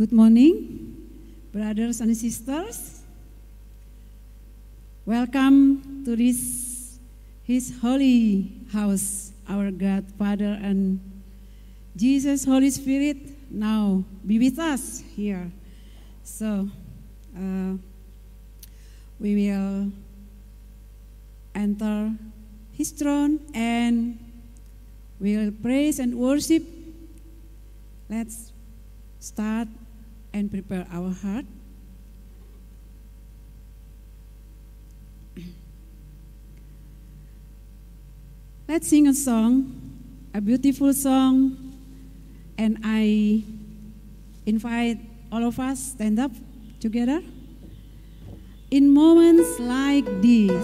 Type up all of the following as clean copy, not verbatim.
Good morning, brothers and sisters. Welcome to this, His holy house, our God, Father, and Jesus, Holy Spirit, now be with us here. So, we will enter His throne and we'll praise and worship. Let's start and prepare our heart. Let's sing a song, a beautiful song, and I invite all of us stand up together. In moments like this,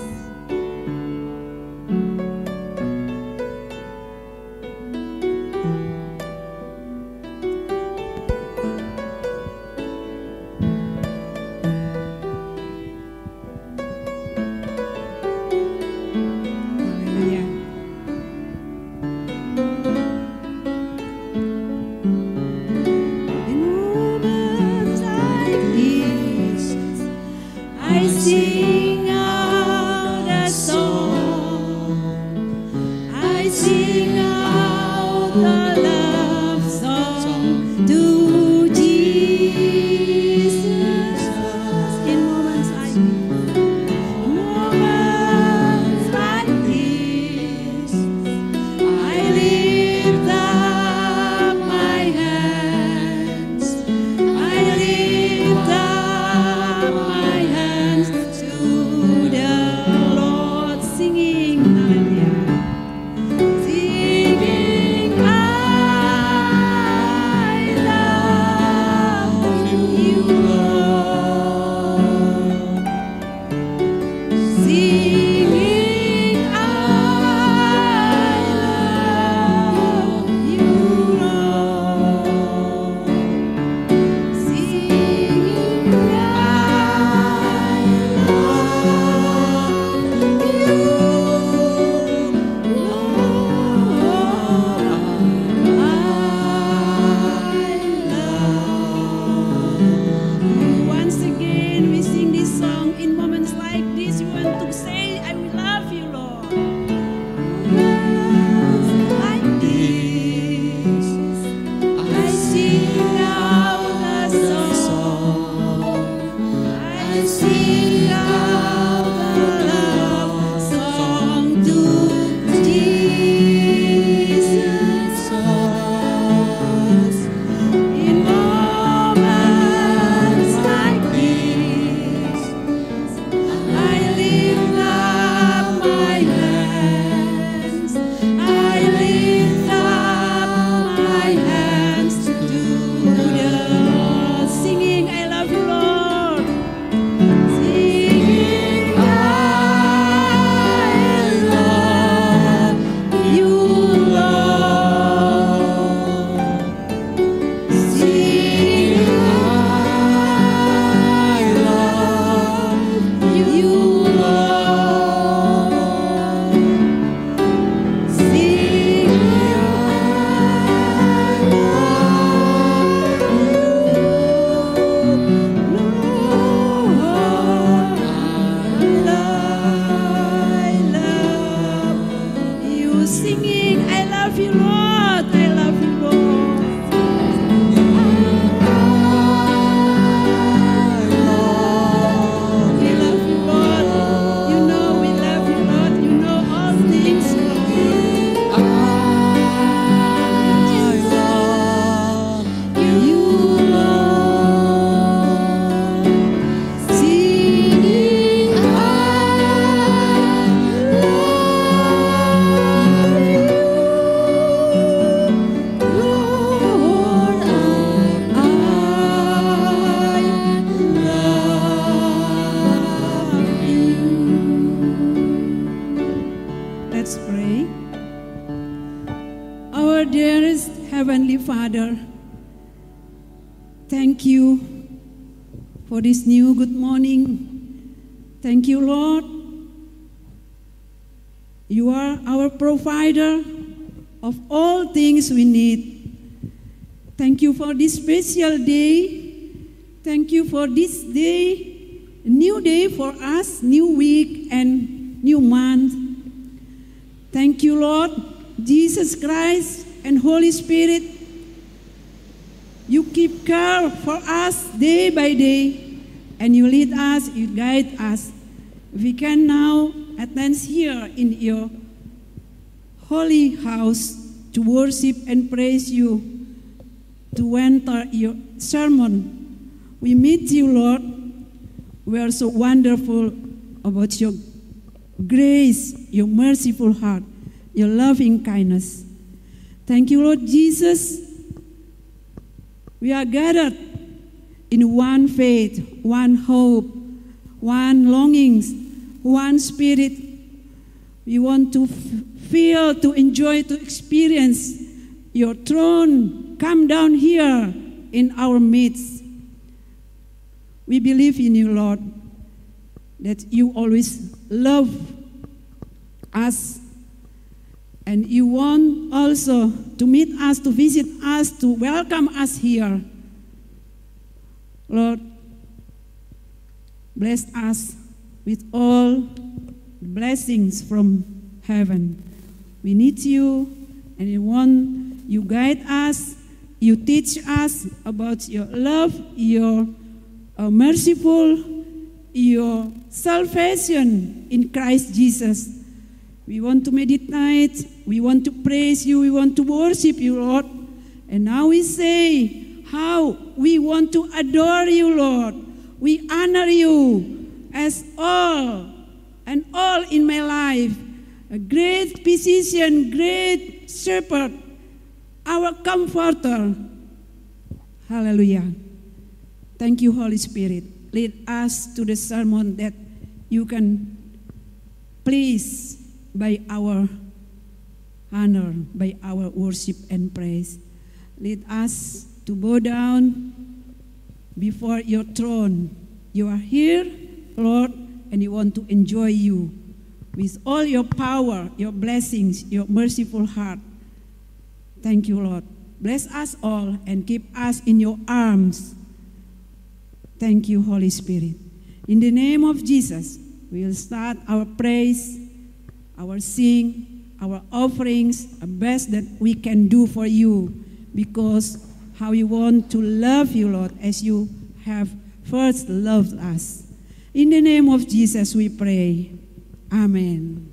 for this new good morning. Thank you, Lord. You are our provider of all things we need. Thank you for this special day Thank you for this day, a new day for us, new week and new month. Thank you, Lord Jesus Christ and Holy Spirit. You keep care for us day by day, and you lead us, you guide us. We can now attend here in your holy house to worship and praise you, to enter your sermon. We meet you, Lord. We are so wonderful about your grace, your merciful heart, your loving kindness. Thank you, Lord Jesus. We are gathered in one faith, one hope, one longings, one spirit. We want to feel, to enjoy, to experience your throne. Come down here in our midst. We believe in you, Lord, that you always love us, and you want also to meet us, to visit us, to welcome us here. Lord, bless us with all blessings from heaven. We need you, and we want you guide us, you teach us about your love, your merciful, your salvation in Christ Jesus. We want to meditate, we want to praise you, we want to worship you, Lord. And now we say how we want to adore you, Lord. We honor you as all and all in my life, a great physician, great shepherd, our comforter. Hallelujah. Thank you, Holy Spirit. Lead us to the sermon that you can please by our honor, by our worship and praise. Lead us to bow down before your throne. You are here, Lord, and we want to enjoy you with all your power, your blessings, your merciful heart. Thank you, Lord. Bless us all and keep us in your arms. Thank you, Holy Spirit. In the name of Jesus, we will start our praise, our sing, our offerings, the best that we can do for you, because how we want to love you, Lord, as you have first loved us. In the name of Jesus we pray. Amen.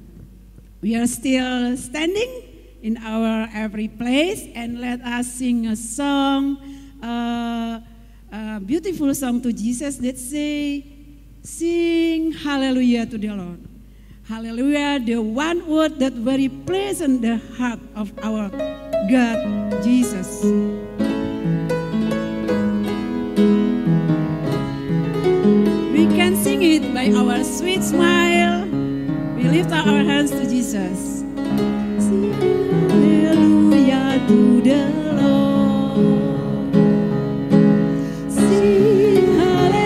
We are still standing in our every place, and let us sing a song, a beautiful song to Jesus that say, sing hallelujah to the Lord. Hallelujah, the one word that very pleasant the heart of our God, Jesus. We can sing it by our sweet smile. We lift up our hands to Jesus. Sing hallelujah to the Lord. Sing. Hallelujah.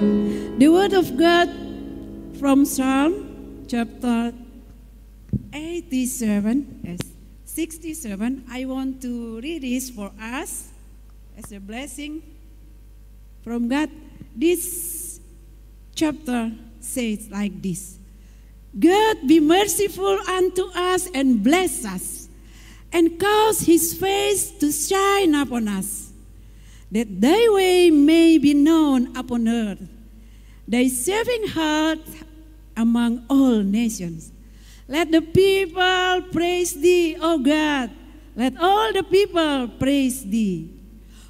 The word of God from Psalm chapter 67. I want to read this for us as a blessing from God. This chapter says like this: God be merciful unto us and bless us, and cause his face to shine upon us, that thy way may be known upon earth, thy saving heart among all nations. Let the people praise thee, O God. Let all the people praise thee.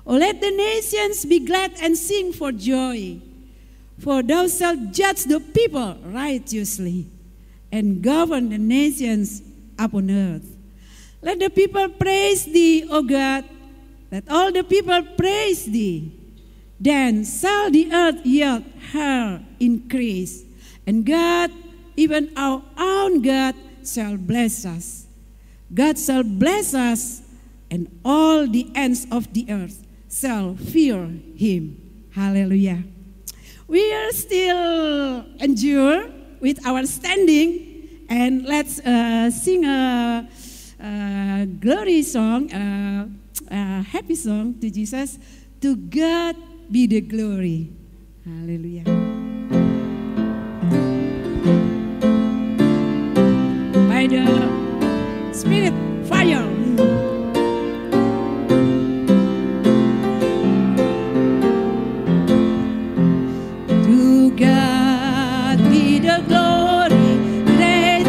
O let the nations be glad and sing for joy. For thou shalt judge the people righteously and govern the nations upon earth. Let the people praise thee, O God. Let all the people praise thee. Then shall the earth yield her increase, and God, even our own God, shall bless us. God shall bless us, and all the ends of the earth shall fear him. Hallelujah. We are still endure with our standing, and let's sing a glory song, a happy song to Jesus. To God be the glory. Hallelujah. By the Spirit fire. To God be the glory. Let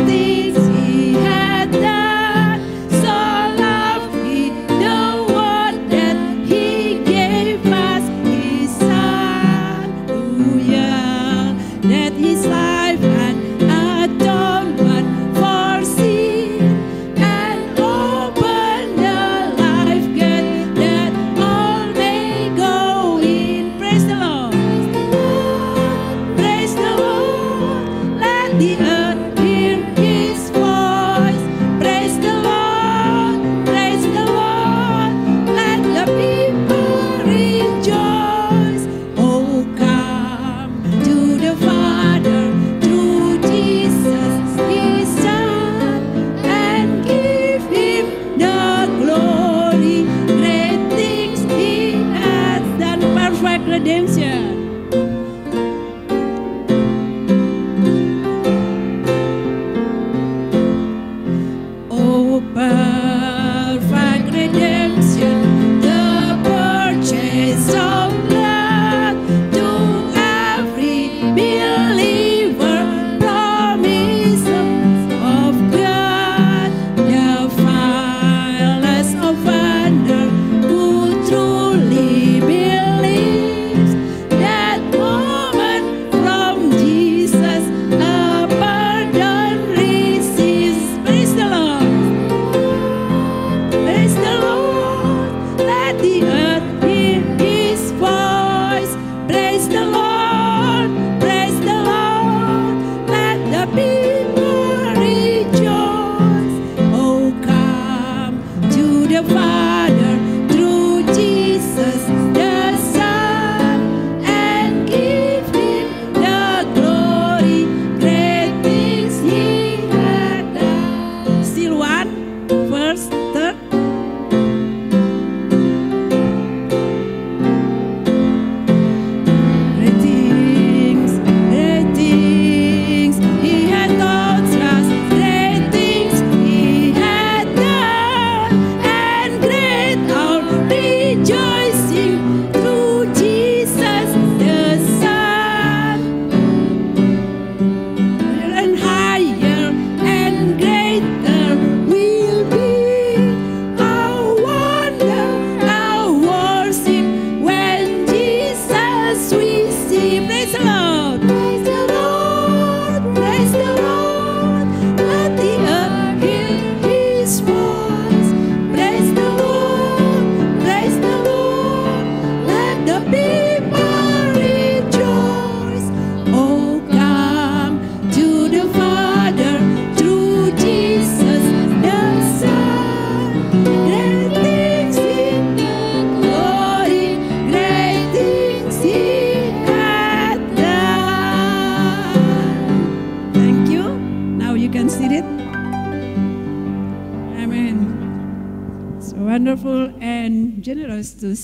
wonderful and generous to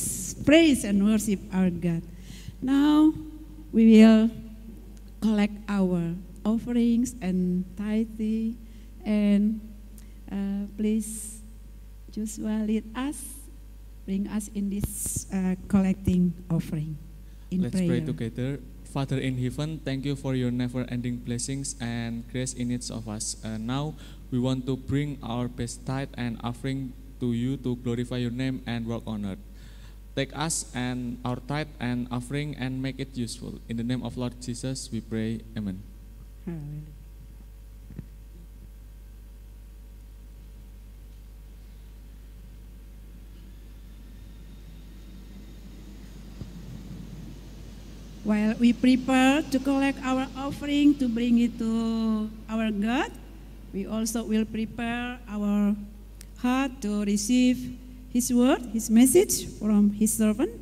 praise and worship our God. Now we will collect our offerings and tithe, and please Joshua lead us, bring us in this collecting offering in Let's prayer. Pray together. Father in heaven, thank you for your never-ending blessings and grace in each of us. Now we want to bring our best tithe and offering to you to glorify your name and work on earth. Take us and our tithe and offering and make it useful. In the name of Lord Jesus we pray. Amen. Hallelujah. While we prepare to collect our offering to bring it to our God, we also will prepare our heart to receive His word, His message from His servant.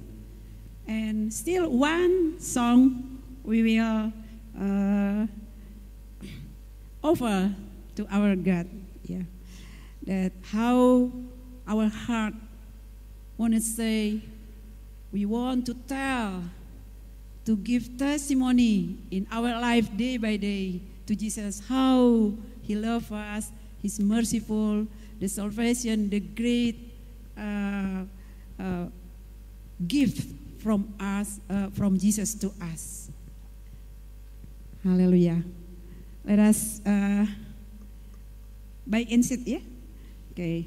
And still one song we will offer to our God. Yeah, that how our heart want to say, we want to tell, to give testimony in our life day by day to Jesus, how He loves us, He's merciful, the salvation, the great gift from us, from Jesus to us. Hallelujah. Let us by insight, yeah, okay,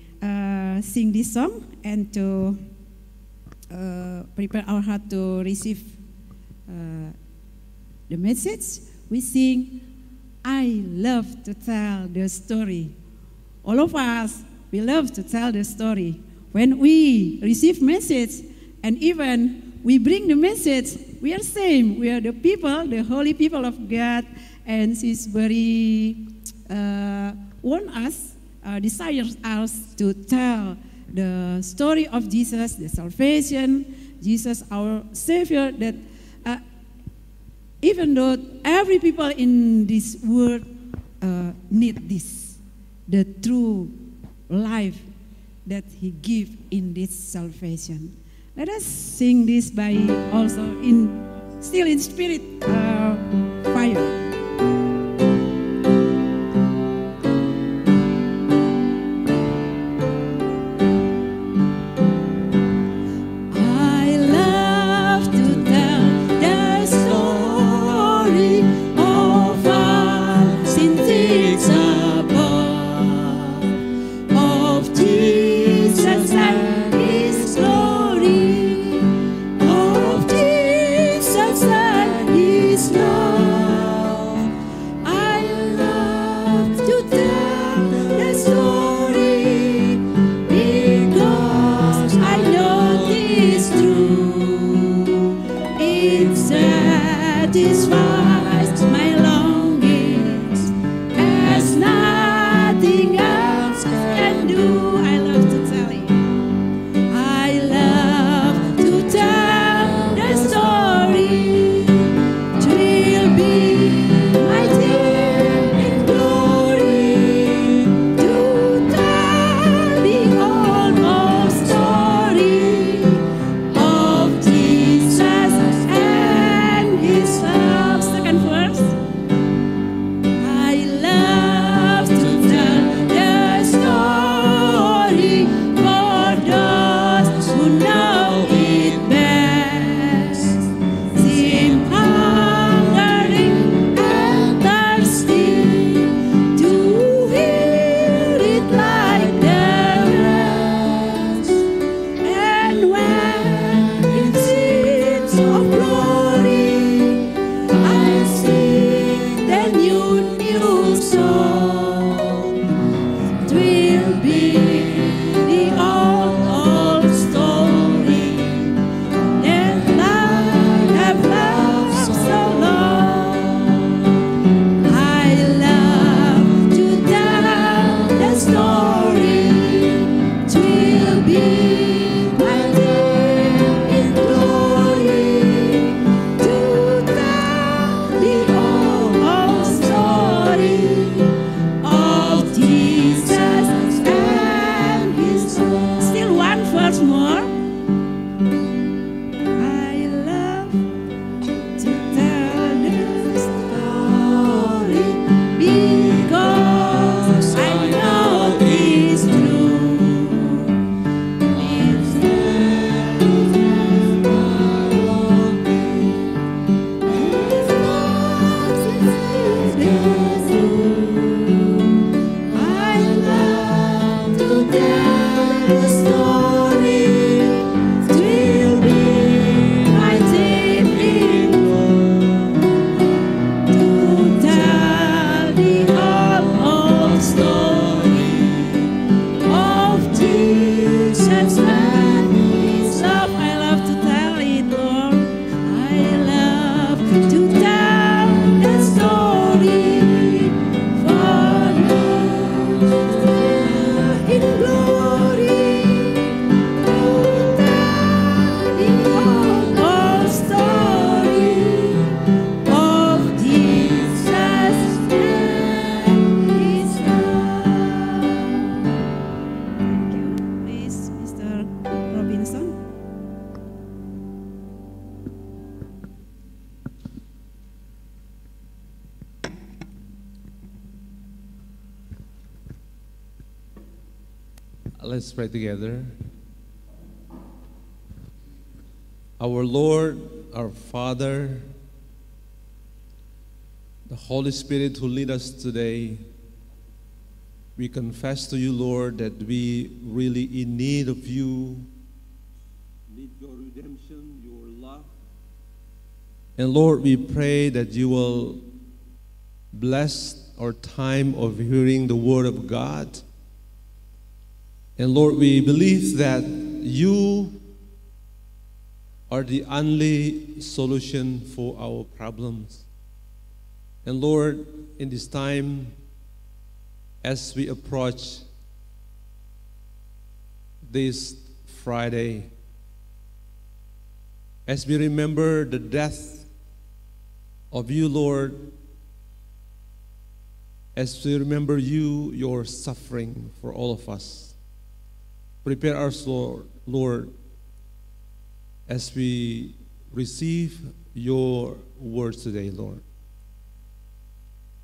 sing this song and to prepare our heart to receive the message. We sing, I love to tell the story. All of us, we love to tell the story. When we receive message, and even we bring the message, we are same. We are the people, the holy people of God, and she's very want us, desires us to tell the story of Jesus, the salvation, Jesus our Savior, that even though every people in this world need this, the true life that He gives in this salvation. Let us sing this by also still in spirit fire. Let's pray together. Our Lord, our Father, the Holy Spirit who lead us today, we confess to you, Lord, that we really in need of you. Need your redemption, your love. And Lord, we pray that you will bless our time of hearing the word of God. And Lord, we believe that you are the only solution for our problems. And Lord, in this time, as we approach this Friday, as we remember the death of you, Lord, as we remember you, your suffering for all of us, prepare us, Lord, as we receive your words today, Lord.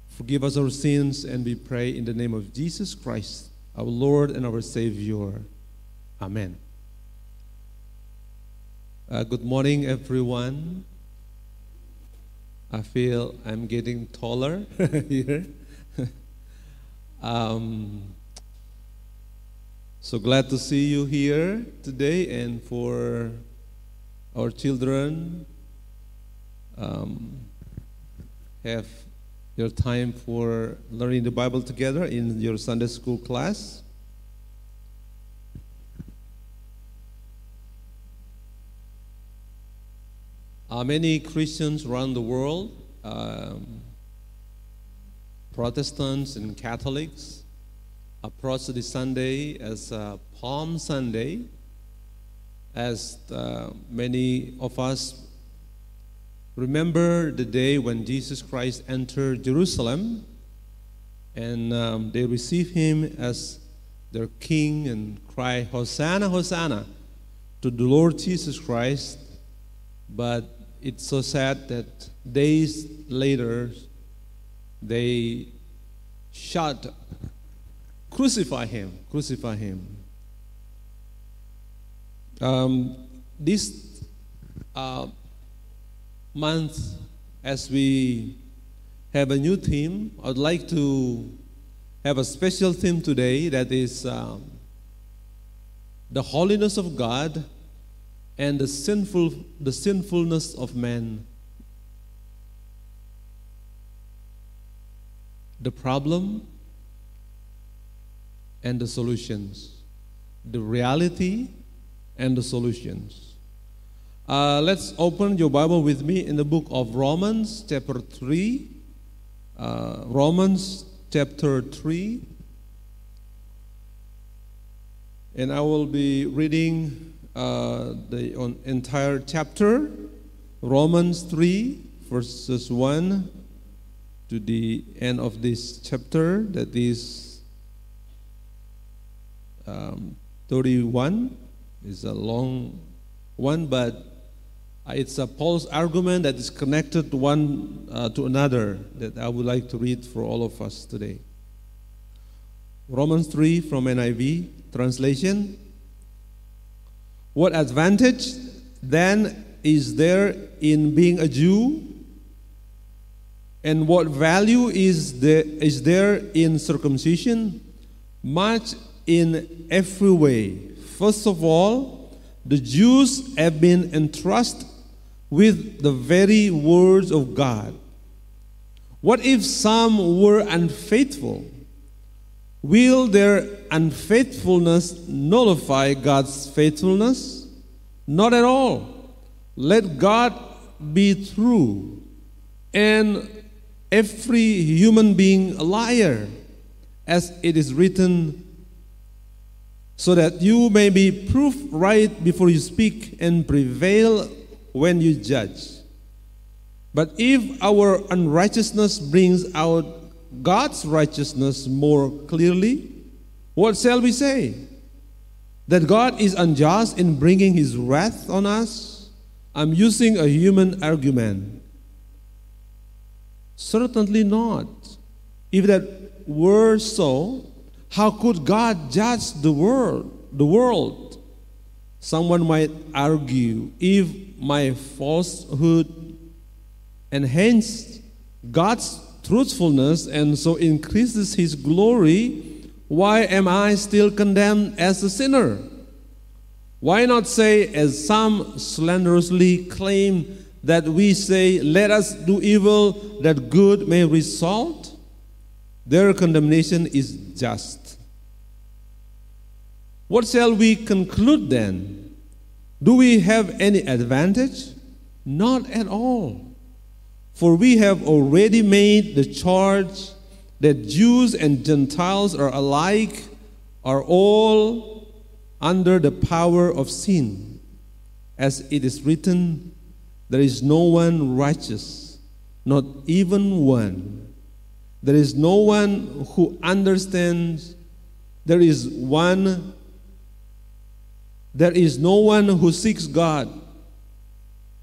Forgive us our sins, and we pray in the name of Jesus Christ, our Lord and our Savior. Amen. Good morning, everyone. I feel I'm getting taller here. So glad to see you here today, and for our children, have your time for learning the Bible together in your Sunday school class. Many Christians around the world, Protestants and Catholics, approach this Sunday as Palm Sunday, as many of us remember the day when Jesus Christ entered Jerusalem, and they receive him as their king and cry, "Hosanna, Hosanna," to the Lord Jesus Christ. But it's so sad that days later they shot, "Crucify him, crucify him." This month, as we have a new theme, I would like to have a special theme today, that is the holiness of God and the sinfulness of man. The problem and the solutions, the reality and the solutions. Let's open your Bible with me in the book of Romans chapter 3. Romans chapter 3. And I will be reading the entire chapter, Romans 3 verses 1 to the end of this chapter, that is 31. Is a long one, but it's a Paul's argument that is connected one to another, that I would like to read for all of us today. Romans 3 from NIV translation. "What advantage then is there in being a Jew? And what value is there in circumcision? Much in every way. First of all, the Jews have been entrusted with the very words of God. What if some were unfaithful? Will their unfaithfulness nullify God's faithfulness? Not at all. Let God be true, and every human being a liar, as it is written, so that you may be proved right before you speak and prevail when you judge. But if our unrighteousness brings out God's righteousness more clearly, what shall we say? That God is unjust in bringing his wrath on us? I'm using a human argument. Certainly not. If that were so, how could God judge the world? Someone might argue, if my falsehood enhanced God's truthfulness and so increases his glory, why am I still condemned as a sinner? Why not say, as some slanderously claim, that we say, let us do evil that good may result? Their condemnation is just. What shall we conclude then? Do we have any advantage? Not at all. For we have already made the charge that Jews and Gentiles are alike, are all under the power of sin. As it is written, there is no one righteous, not even one. There is no one who understands. There is one. There is no one who seeks God.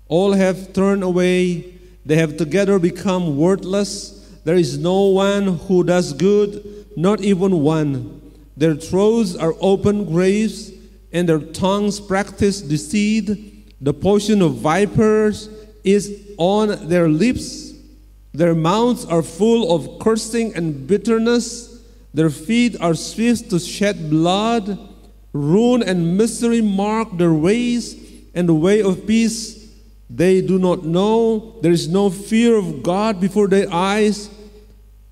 All have turned away. They have together become worthless. There is no one who does good, not even one. Their throats are open graves, and their tongues practice deceit. The poison of vipers is on their lips. Their mouths are full of cursing and bitterness. Their feet are swift to shed blood. Ruin and misery mark their ways, and the way of peace they do not know. There is no fear of God before their eyes.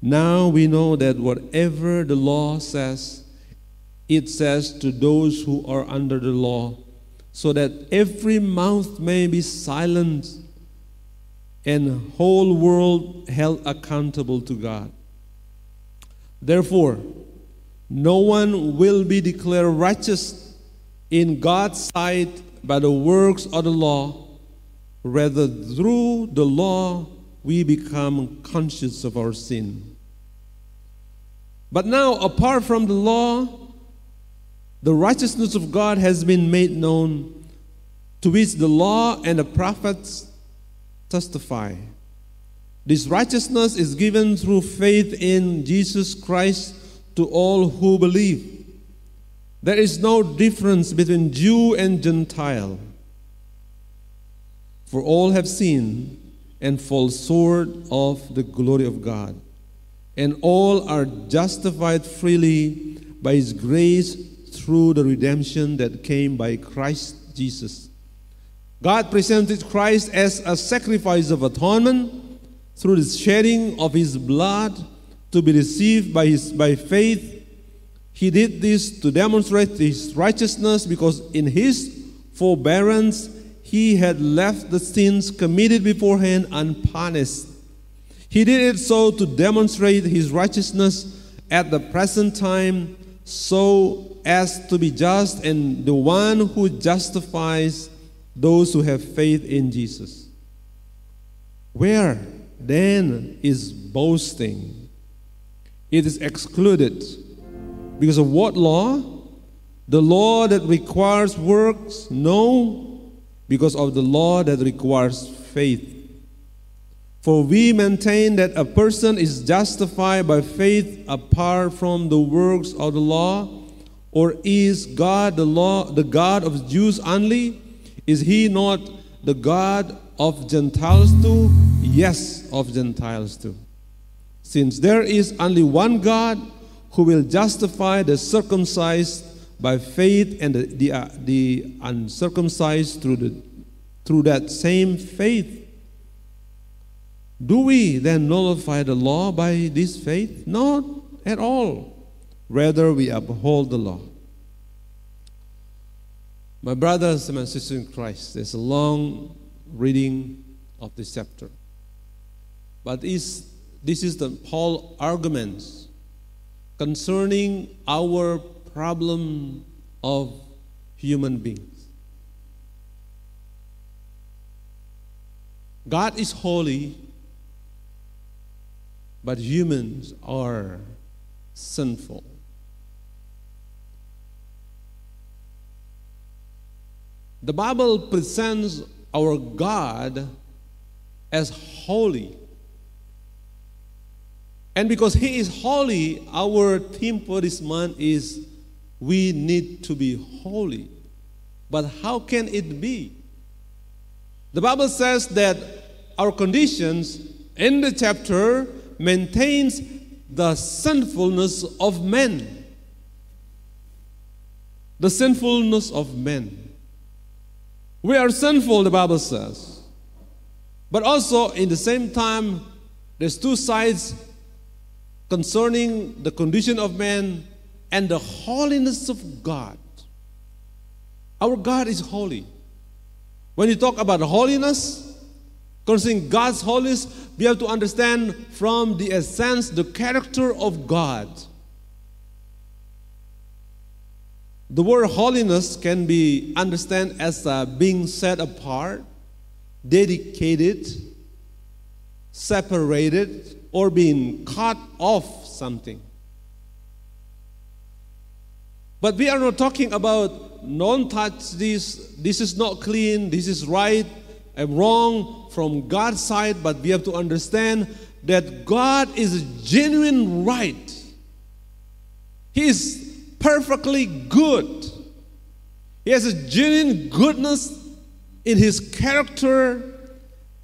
Now we know that whatever the law says, it says to those who are under the law, so that every mouth may be silenced and the whole world held accountable to God. Therefore, no one will be declared righteous in God's sight by the works of the law. Rather, through the law, we become conscious of our sin. But now, apart from the law, the righteousness of God has been made known, to which the law and the prophets testify. This righteousness is given through faith in Jesus Christ to all who believe. There is no difference between Jew and Gentile. For all have sinned and fall short of the glory of God, and all are justified freely by his grace through the redemption that came by Christ Jesus. God presented Christ as a sacrifice of atonement through the shedding of his blood to be received by faith. He did this to demonstrate his righteousness, because in his forbearance he had left the sins committed beforehand unpunished. He did it so to demonstrate his righteousness at the present time, so as to be just and the one who justifies those who have faith in Jesus. Where, then, is boasting? It is excluded. Because of what law? The law that requires works? No. Because of the law that requires faith. For we maintain that a person is justified by faith apart from the works of the law. Or is God the law, the God of Jews only? Is he not the God of Gentiles too? Yes, of Gentiles too. Since there is only one God who will justify the circumcised by faith and the uncircumcised through that same faith. Do we then nullify the law by this faith? Not at all. Rather, we uphold the law. My brothers and my sisters in Christ, there's a long reading of this chapter. But this is the whole argument concerning our problem of human beings. God is holy, but humans are sinful. The Bible presents our God as holy. And because He is holy, our theme for this month is we need to be holy. But how can it be? The Bible says that our conditions in the chapter maintains the sinfulness of men. The sinfulness of men. We are sinful, the Bible says. But also, in the same time, there's two sides concerning the condition of man and the holiness of God. Our God is holy. When you talk about holiness, concerning God's holiness, we have to understand from the essence, the character of God. The word holiness can be understood as being set apart, dedicated, separated, or being cut off something. But we are not talking about don't touch this, this is not clean, this is right and wrong from God's side, but we have to understand that God is genuine right. He is perfectly good. He has a genuine goodness in His character,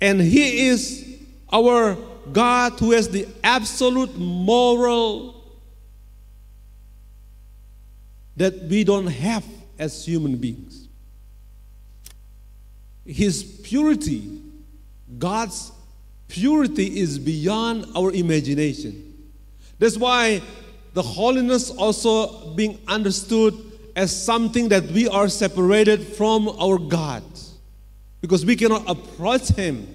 and He is our God who has the absolute moral that we don't have as human beings. His purity, God's purity, is beyond our imagination. That's why the holiness also being understood as something that we are separated from our God, because we cannot approach Him.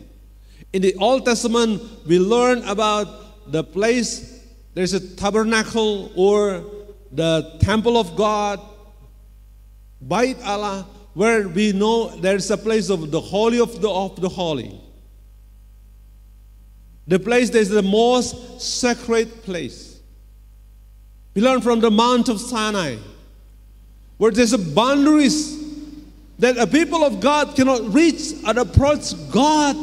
In the Old Testament, we learn about the place, there's a tabernacle or the temple of God, Bait Allah, where we know there's a place of the holy of the holy. The place that is the most sacred place. We learn from the Mount of Sinai, where there's a boundaries that the people of God cannot reach and approach God,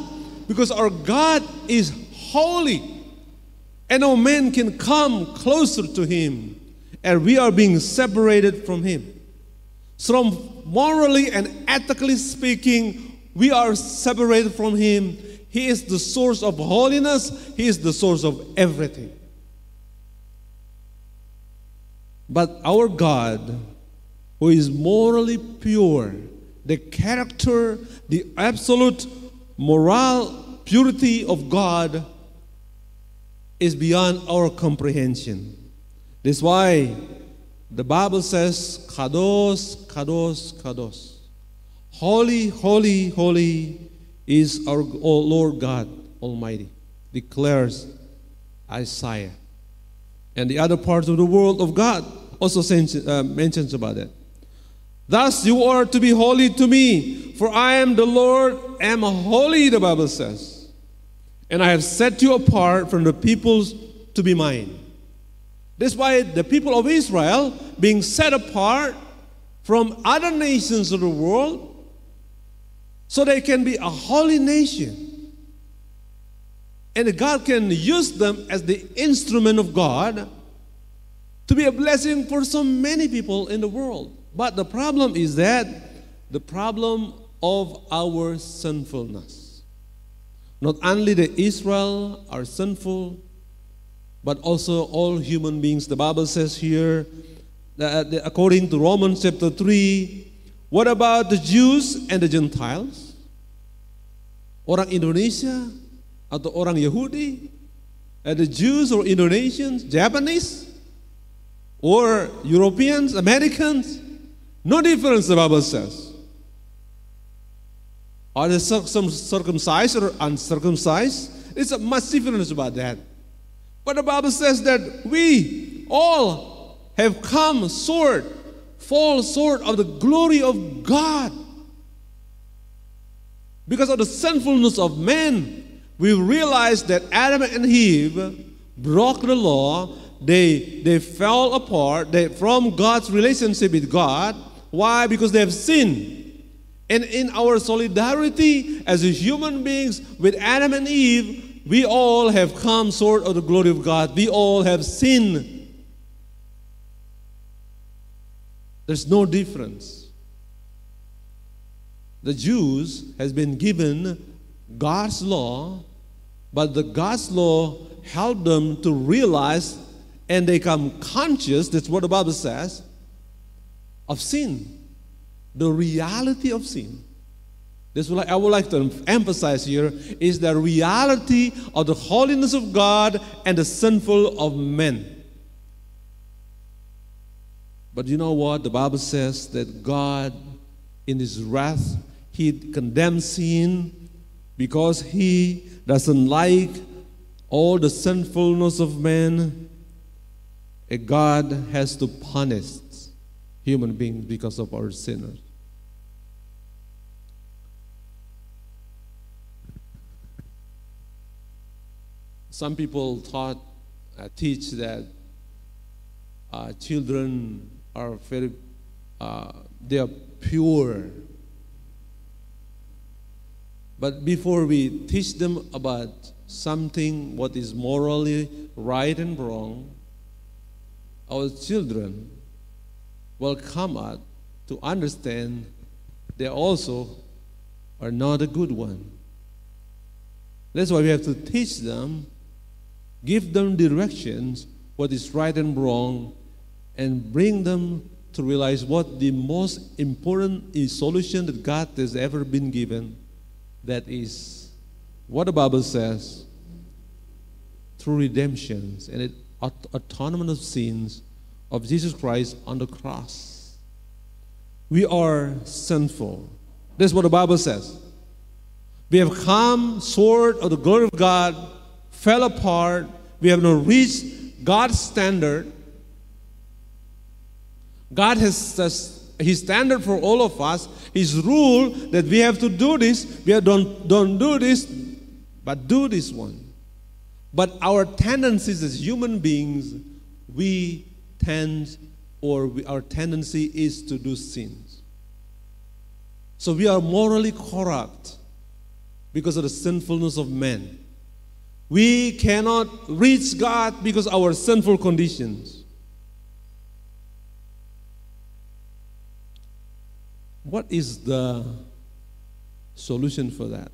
because our God is holy, and no man can come closer to Him, and we are being separated from Him. So morally and ethically speaking, we are separated from Him. He is the source of holiness. He is the source of everything. But our God, who is morally pure, the character, the absolute moral purity of God is beyond our comprehension. That's why the Bible says, Kadosh, Kadosh, Kadosh. Holy, holy, holy is our Lord God Almighty, declares Isaiah. And the other parts of the world of God also mentions about that. Thus you are to be holy to me, for I am the Lord, am holy, the Bible says. And I have set you apart from the peoples to be mine. That's why the people of Israel being set apart from other nations of the world, so they can be a holy nation. And God can use them as the instrument of God to be a blessing for so many people in the world. But the problem is that the problem of our sinfulness. Not only the Israel are sinful, but also all human beings. The Bible says here, according to Romans chapter 3, what about the Jews and the Gentiles? Orang Indonesia atau orang Yahudi? The Jews or Indonesians, Japanese? Or Europeans, Americans? No difference, the Bible says. Are they circumcised or uncircumcised? It's a much difference about that. But the Bible says that we all have come short, fall short of the glory of God. Because of the sinfulness of man, we realize that Adam and Eve broke the law. They fell apart from God's relationship with God. Why? Because they have sinned. And in our solidarity as human beings with Adam and Eve, we all have come short of the glory of God. We all have sinned. There's no difference. The Jews has been given God's law, but the God's law helped them to realize and they come conscious, that's what the Bible says, of sin. The reality of sin. That's what I would like to emphasize here, is the reality of the holiness of God and the sinful of men. But you know what? The Bible says that God, in His wrath, He condemns sin because He doesn't like all the sinfulness of man. And God has to punish human beings because of our sinners. Some people teach that children are they are pure. But before we teach them about something what is morally right and wrong, our children will come out to understand they also are not a good one. That's why we have to teach them, give them directions, what is right and wrong, and bring them to realize what the most important solution that God has ever been given, that is what the Bible says, through redemptions and atonement of sins of Jesus Christ on the cross. We are sinful. That's what the Bible says. We have come short of the glory of God, fell apart, we have not reached God's standard. God has His standard for all of us, His rule that we have to do this, we have don't do this, but do this one. But our tendencies as human beings, our tendency is to do sins. So we are morally corrupt because of the sinfulness of man. We cannot reach God because of our sinful conditions. What is the solution for that?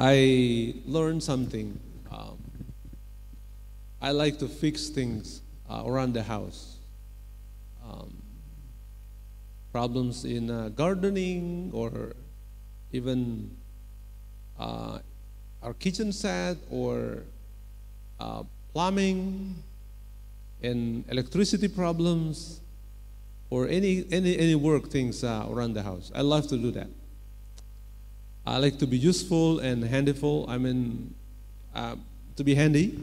I learned something. I like to fix things around the house. Problems in gardening, or even our kitchen set, or plumbing and electricity problems, or any work things around the house. I love to do that. I like to be useful and handyful. I mean, to be handy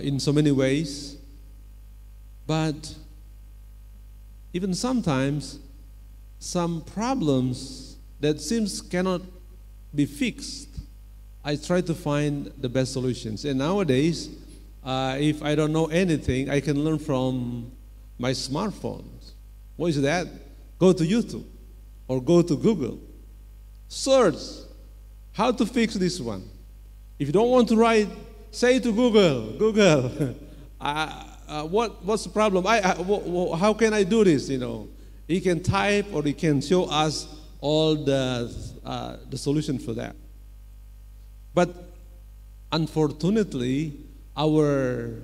in so many ways. But even sometimes, some problems that seems cannot be fixed, I try to find the best solutions. And nowadays, if I don't know anything, I can learn from my smartphones. What is that? Go to YouTube or go to Google. Search how to fix this one. If you don't want to write, say to Google, Google, what's the problem? How can I do this? You know, he can type or he can show us all the solution for that. But unfortunately, our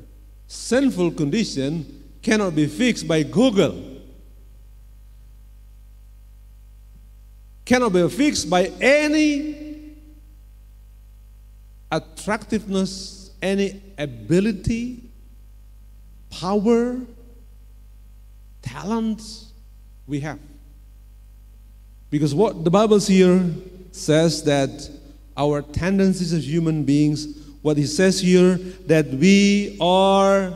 sinful condition cannot be fixed by Google. Cannot be fixed by any attractiveness, any ability, power, talents we have. Because what the Bible here says that our tendencies as human beings, what he says here, that we are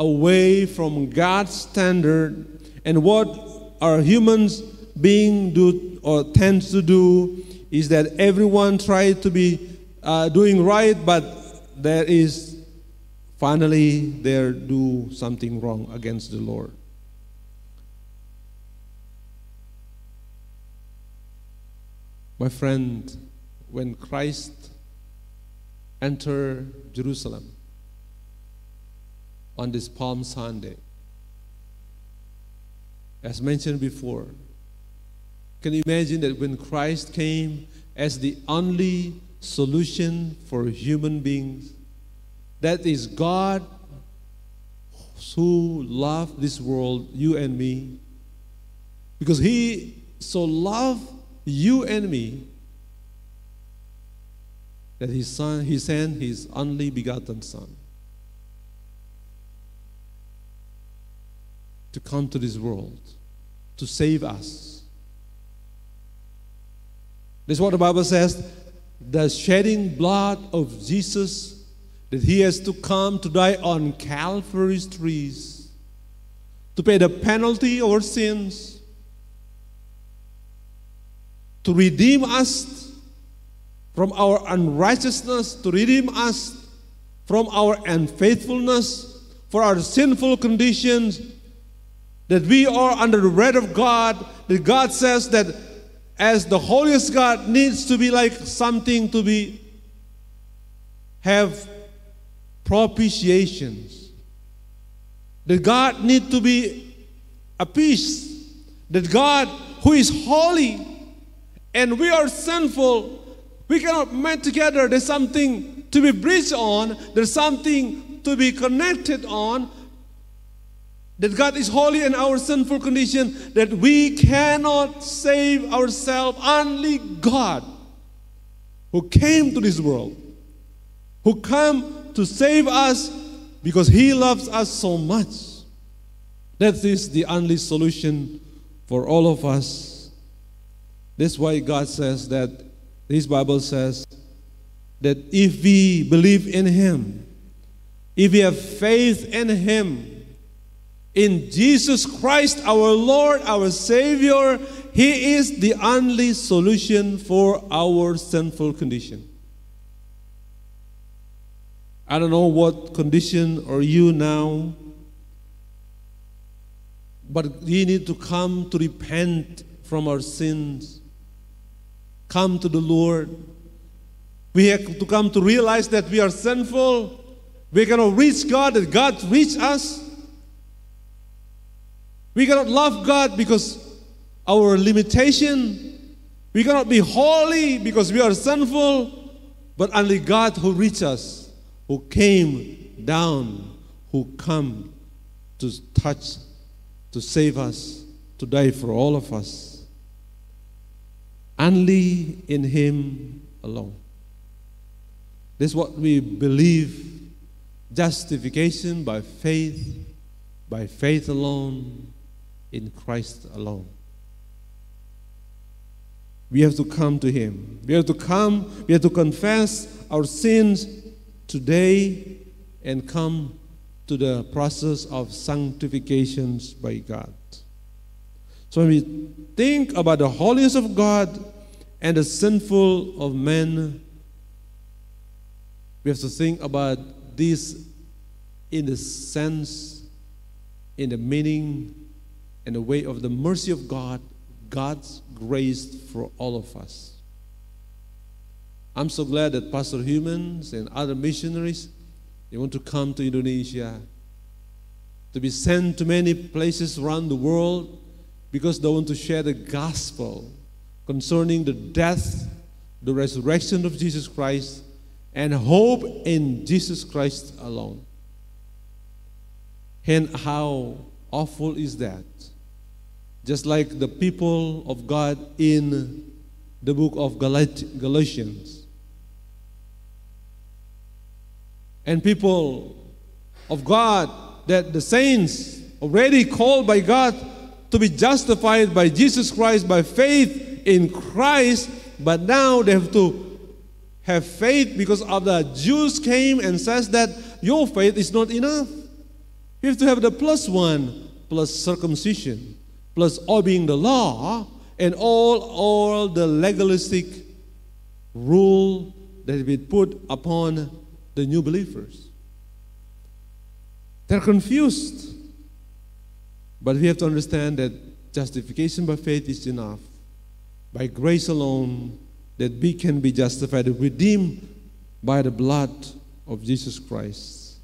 away from God's standard, and what our humans being do or tends to do is that everyone tries to be doing right, but there is finally they do something wrong against the Lord. My friend, when Christ entered Jerusalem on this Palm Sunday, as mentioned before, can you imagine that when Christ came as the only solution for human beings, that is God who loved this world, you and me, because He so loved you and me, that His Son, He sent His only begotten Son to come to this world to save us. This is what the Bible says, the shedding blood of Jesus, that He has to come to die on Calvary's trees to pay the penalty of our sins, to redeem us from our unrighteousness, to redeem us from our unfaithfulness, for our sinful conditions, that we are under the wrath of God, that God says that as the holiest God needs to be like something to be, have propitiations, that God need to be appeased, that God who is holy and we are sinful, we cannot meet together. There's something to be bridged on, there's something to be connected on, that God is holy in our sinful condition, that we cannot save ourselves. Only God who came to this world, who came to save us because He loves us so much. That is the only solution for all of us. That's why God says that, this Bible says, that if we believe in Him, if we have faith in Him, in Jesus Christ, our Lord, our Savior, He is the only solution for our sinful condition. I don't know what condition are you now, but we need to come to repent from our sins. Come to the Lord. We have to come to realize that we are sinful. We cannot reach God, that God reach us. We cannot love God because our limitation. We cannot be holy because we are sinful. But only God who reached us, who came down, who come to touch, to save us, to die for all of us. Only in Him alone. This is what we believe. Justification by faith alone, in Christ alone. We have to come to Him. We have to come, we have to confess our sins today and come to the process of sanctification by God. So when we think about the holiness of God and the sinful of man, we have to think about this in the sense, in the meaning, and the way of the mercy of God, God's grace for all of us. I'm so glad that Pastor Humans and other missionaries, they want to come to Indonesia, to be sent to many places around the world, because they want to share the gospel concerning the death, the resurrection of Jesus Christ, and hope in Jesus Christ alone. And how awful is that? Just like the people of God in the book of Galatians. And people of God, that the saints already called by God to be justified by Jesus Christ by faith in Christ, but now they have to have faith because other Jews came and says that your faith is not enough. You have to have the plus one, plus circumcision, plus obeying the law, and all the legalistic rule that we put upon the new believers. They're confused. But we have to understand that justification by faith is enough. By grace alone, that we can be justified, redeemed by the blood of Jesus Christ.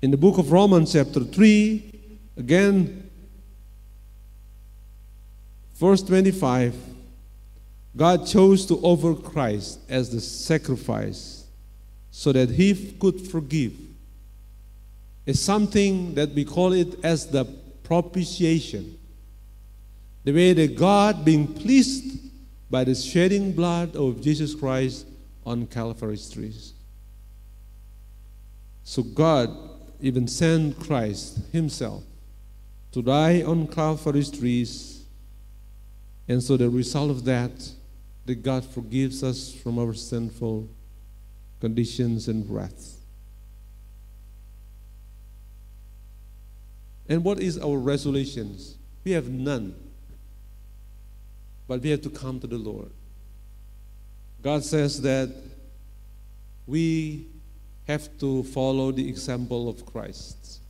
In the book of Romans chapter 3, again, verse 25, God chose to offer Christ as the sacrifice so that he could forgive. It's something that we call it as the propitiation. The way that God being pleased by the shedding blood of Jesus Christ on Calvary's trees. So God even sent Christ himself to die on Calvary's trees. And so the result of that God forgives us from our sinful conditions and wrath. And what is our resolutions? We have none. But we have to come to the Lord. God says that we have to follow the example of Christ.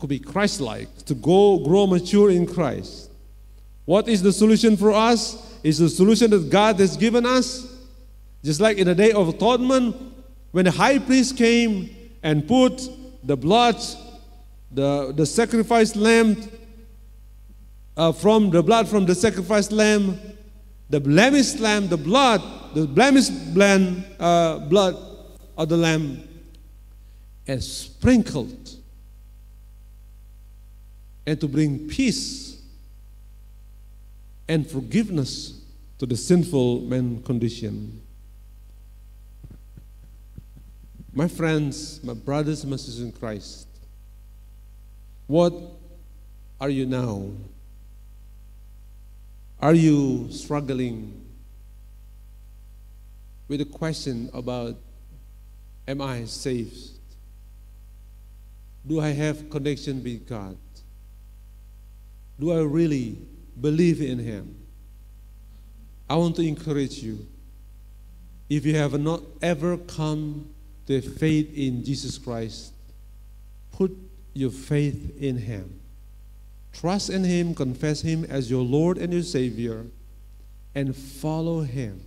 To be Christ-like, to grow mature in Christ. What is the solution for us? It's the solution that God has given us. Just like in the Day of Atonement, when the high priest came and put the blood, the sacrificed lamb, from the blood from the sacrificed lamb, the blemished lamb, the blood, the blemished blood of the lamb, and sprinkled, and to bring peace and forgiveness to the sinful man condition. My friends, my brothers and my sisters in Christ, what are you now? Are you struggling with the question about, am I saved? Do I have connection with God? Do I really believe in Him? I want to encourage you, if you have not ever come to faith in Jesus Christ, put your faith in Him. Trust in Him, confess Him as your Lord and your Savior, and follow Him.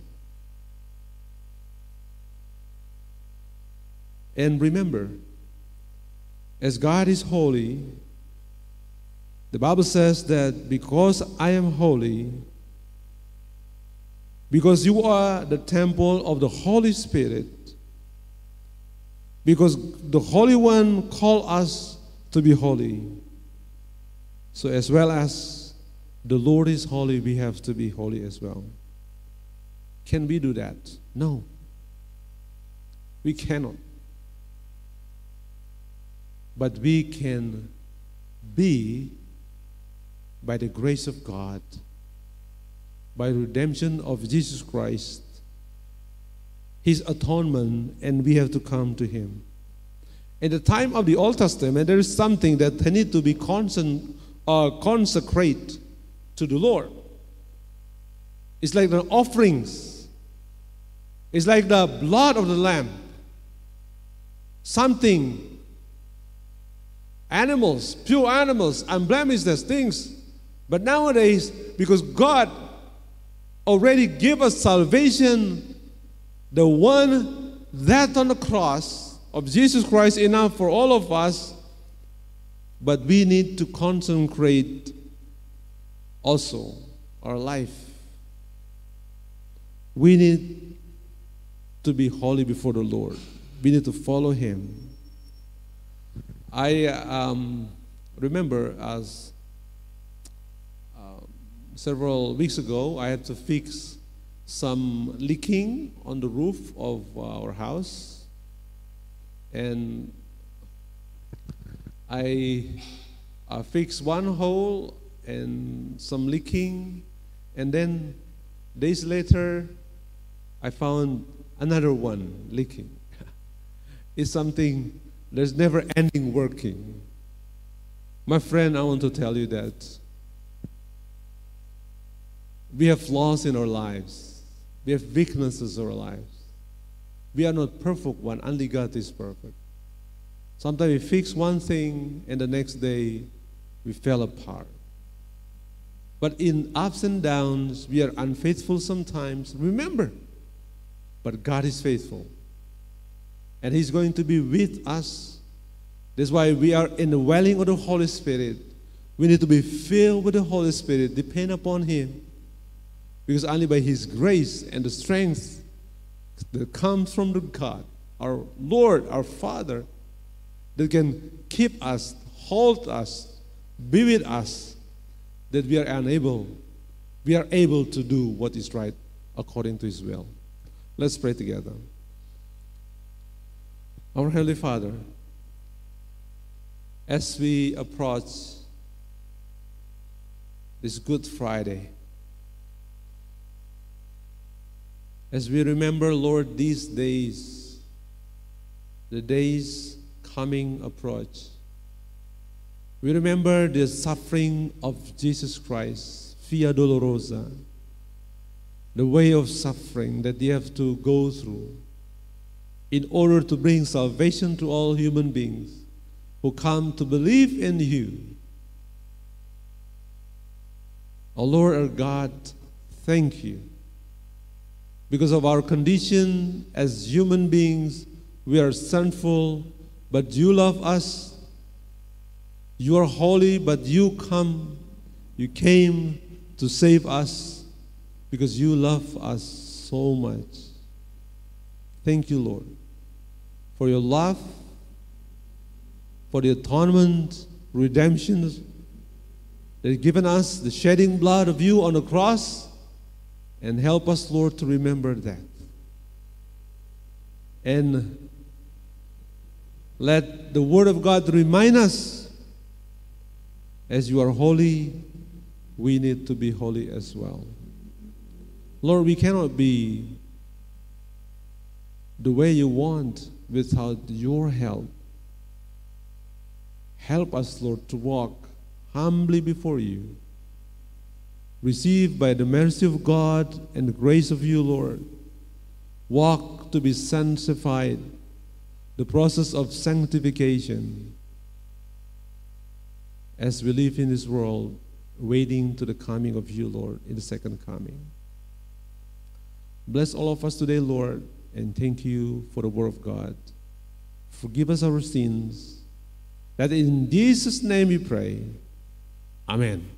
And remember, as God is holy, the Bible says that because I am holy, because you are the temple of the Holy Spirit, because the Holy One called us to be holy, so as well as the Lord is holy, we have to be holy as well. Can we do that? No. We cannot. But we can be, by the grace of God, by redemption of Jesus Christ, His atonement, and we have to come to Him. In the time of the Old Testament, there is something that needs to be consecrate to the Lord. It's like the offerings. It's like the blood of the lamb. Something, animals, pure animals, unblemished things. But nowadays, because God already gave us salvation, the one that on the cross of Jesus Christ enough for all of us, but we need to consecrate also our life. We need to be holy before the Lord. We need to follow Him. I remember as several weeks ago, I had to fix some leaking on the roof of our house. And I fixed one hole and some leaking, And then days later, I found another one leaking. It's something that's never ending working. My friend, I want to tell you that we have flaws in our lives. We have weaknesses in our lives. We are not perfect one, only God is perfect. Sometimes we fix one thing and the next day we fell apart. But in ups and downs, we are unfaithful sometimes. Remember, but God is faithful. And He's going to be with us. That's why we are in the welling of the Holy Spirit. We need to be filled with the Holy Spirit, depend upon Him. Because only by His grace and the strength that comes from the God, our Lord, our Father, that can keep us, hold us, be with us, that we are unable, we are able to do what is right according to His will. Let's pray together. Our Heavenly Father, as we approach this Good Friday, as we remember, Lord, these days, the days coming approach, we remember the suffering of Jesus Christ, Via Dolorosa, the way of suffering that you have to go through in order to bring salvation to all human beings who come to believe in you. Our Lord, our God, thank you. Because of our condition as human beings, we are sinful, but you love us. You are holy, but you came to save us because you love us so much. Thank you, Lord, for your love, for the atonement, redemption that you've given us, the shedding blood of you on the cross, and help us, Lord, to remember that. And let the Word of God remind us, as you are holy, we need to be holy as well. Lord, we cannot be the way you want without your help. Help us, Lord, to walk humbly before you. Receive by the mercy of God and the grace of you, Lord. Walk to be sanctified, the process of sanctification, as we live in this world, waiting to the coming of you, Lord, in the second coming. Bless all of us today, Lord, and thank you for the Word of God. Forgive us our sins, that in Jesus' name we pray. Amen.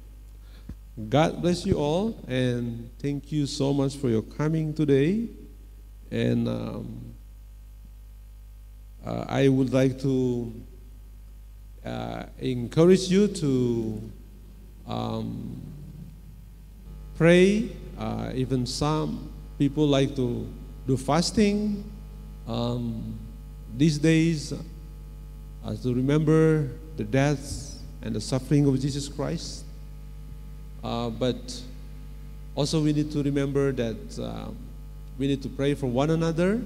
God bless you all, and thank you so much for your coming today. And I would like to encourage you to pray. Even some people like to do fasting these days to remember the death and the suffering of Jesus Christ. But also we need to remember that we need to pray for one another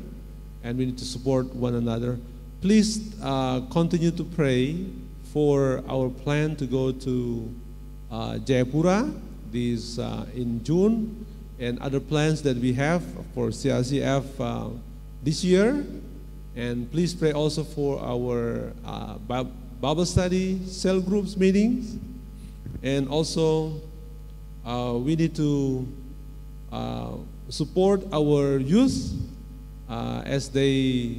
and we need to support one another. Please continue to pray for our plan to go to Jayapura this in June, and other plans that we have for CRCF this year. And please pray also for our Bible study, cell groups meetings, and also we need to support our youth as they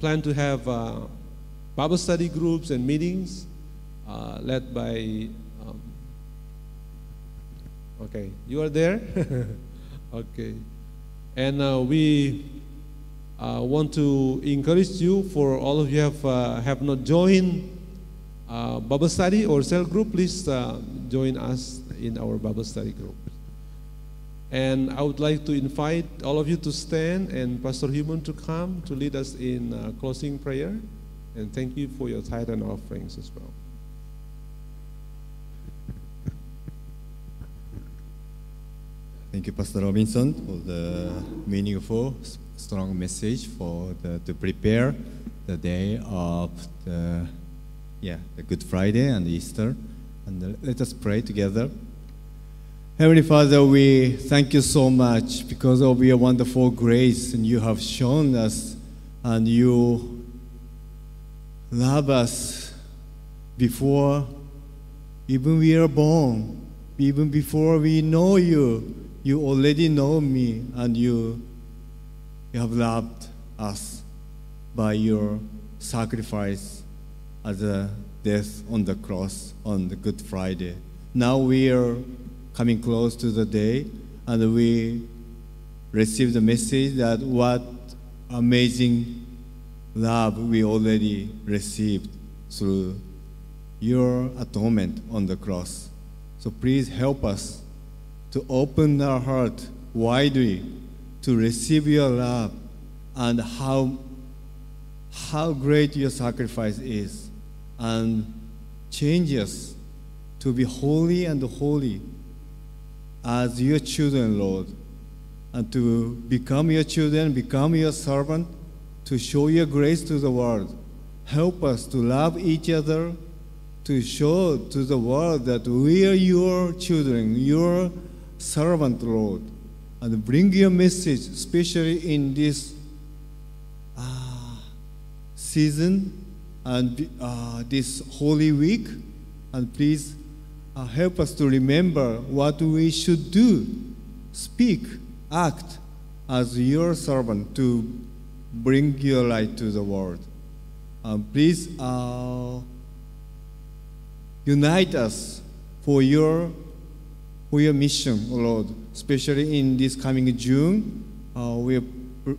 plan to have Bible study groups and meetings led by, okay, you are there? Okay. And we want to encourage you, for all of you have not joined Bible study or cell group, please join us in our Bible study group. And I would like to invite all of you to stand and Pastor Human to come to lead us in closing prayer. And thank you for your tithe and offerings as well. Thank you, Pastor Robinson, for the meaningful, strong message for to prepare the day of the Good Friday and Easter. And let us pray together. Heavenly Father, we thank you so much because of your wonderful grace, and you have shown us, and you love us before even we are born, even before we know you. You already know me, and you have loved us by your sacrifice as a death on the cross on the Good Friday. Now we are coming close to the day, and we receive the message that what amazing love we already received through your atonement on the cross. So please help us to open our heart widely to receive your love and how great your sacrifice is, and change us to be holy and holy as your children, Lord, and to become your children, become your servant, to show your grace to the world. Help us to love each other, to show to the world that we are your children, your servant, Lord, and bring your message, especially in this season and this Holy Week. And please help us to remember what we should do, speak, act as your servant to bring your light to the world. And please unite us for your mission, Lord, especially in this coming June. We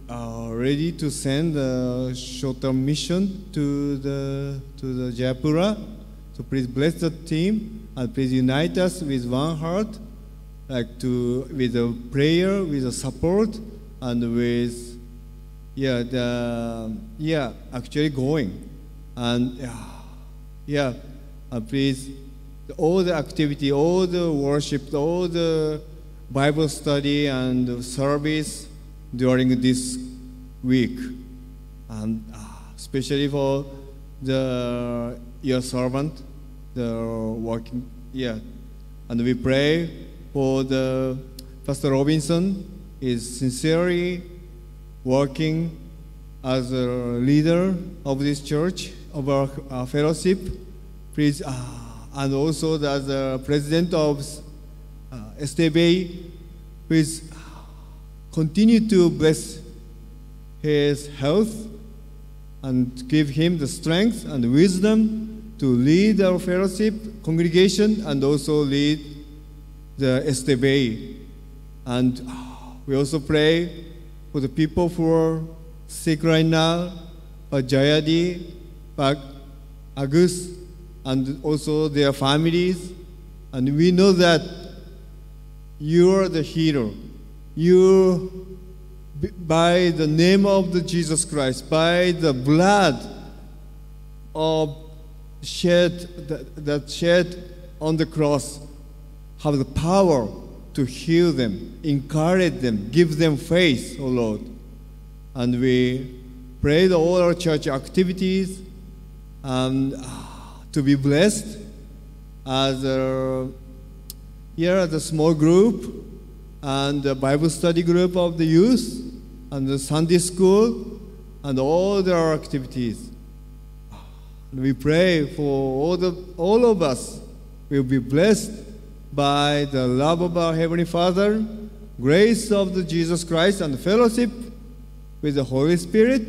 are ready to send a short-term mission to the Jayapura. So please bless the team, and please unite us with one heart, with a prayer, with a support, and with actually going, and please. All the activity, all the worship, all the Bible study and service during this week, and especially for your servant, and we pray for the Pastor Robinson is sincerely working as a leader of this church, of our fellowship. Please. And also as the president of STB, please continue to bless his health and give him the strength and wisdom to lead our fellowship congregation and also lead the STB. And we also pray for the people who are sick right now, Jayadi, Agus, and also their families. And we know that you are the hero. You, by the name of the Jesus Christ, by the blood of that shed on the cross, have the power to heal them, encourage them, give them faith, O Lord. And we pray that all our church activities and to be blessed as the small group and the Bible study group of the youth and the Sunday school and all their activities. And we pray for all of us will be blessed by the love of our Heavenly Father, grace of the Jesus Christ, and fellowship with the Holy Spirit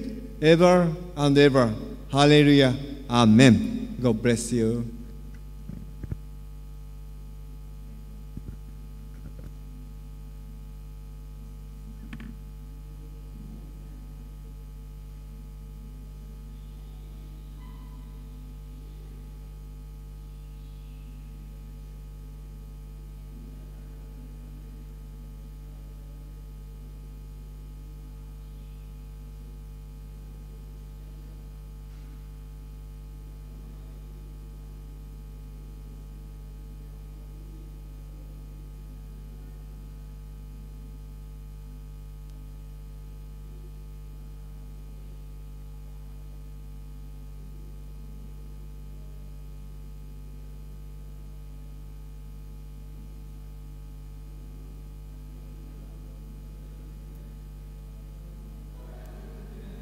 ever and ever. Hallelujah. Amen. God bless you.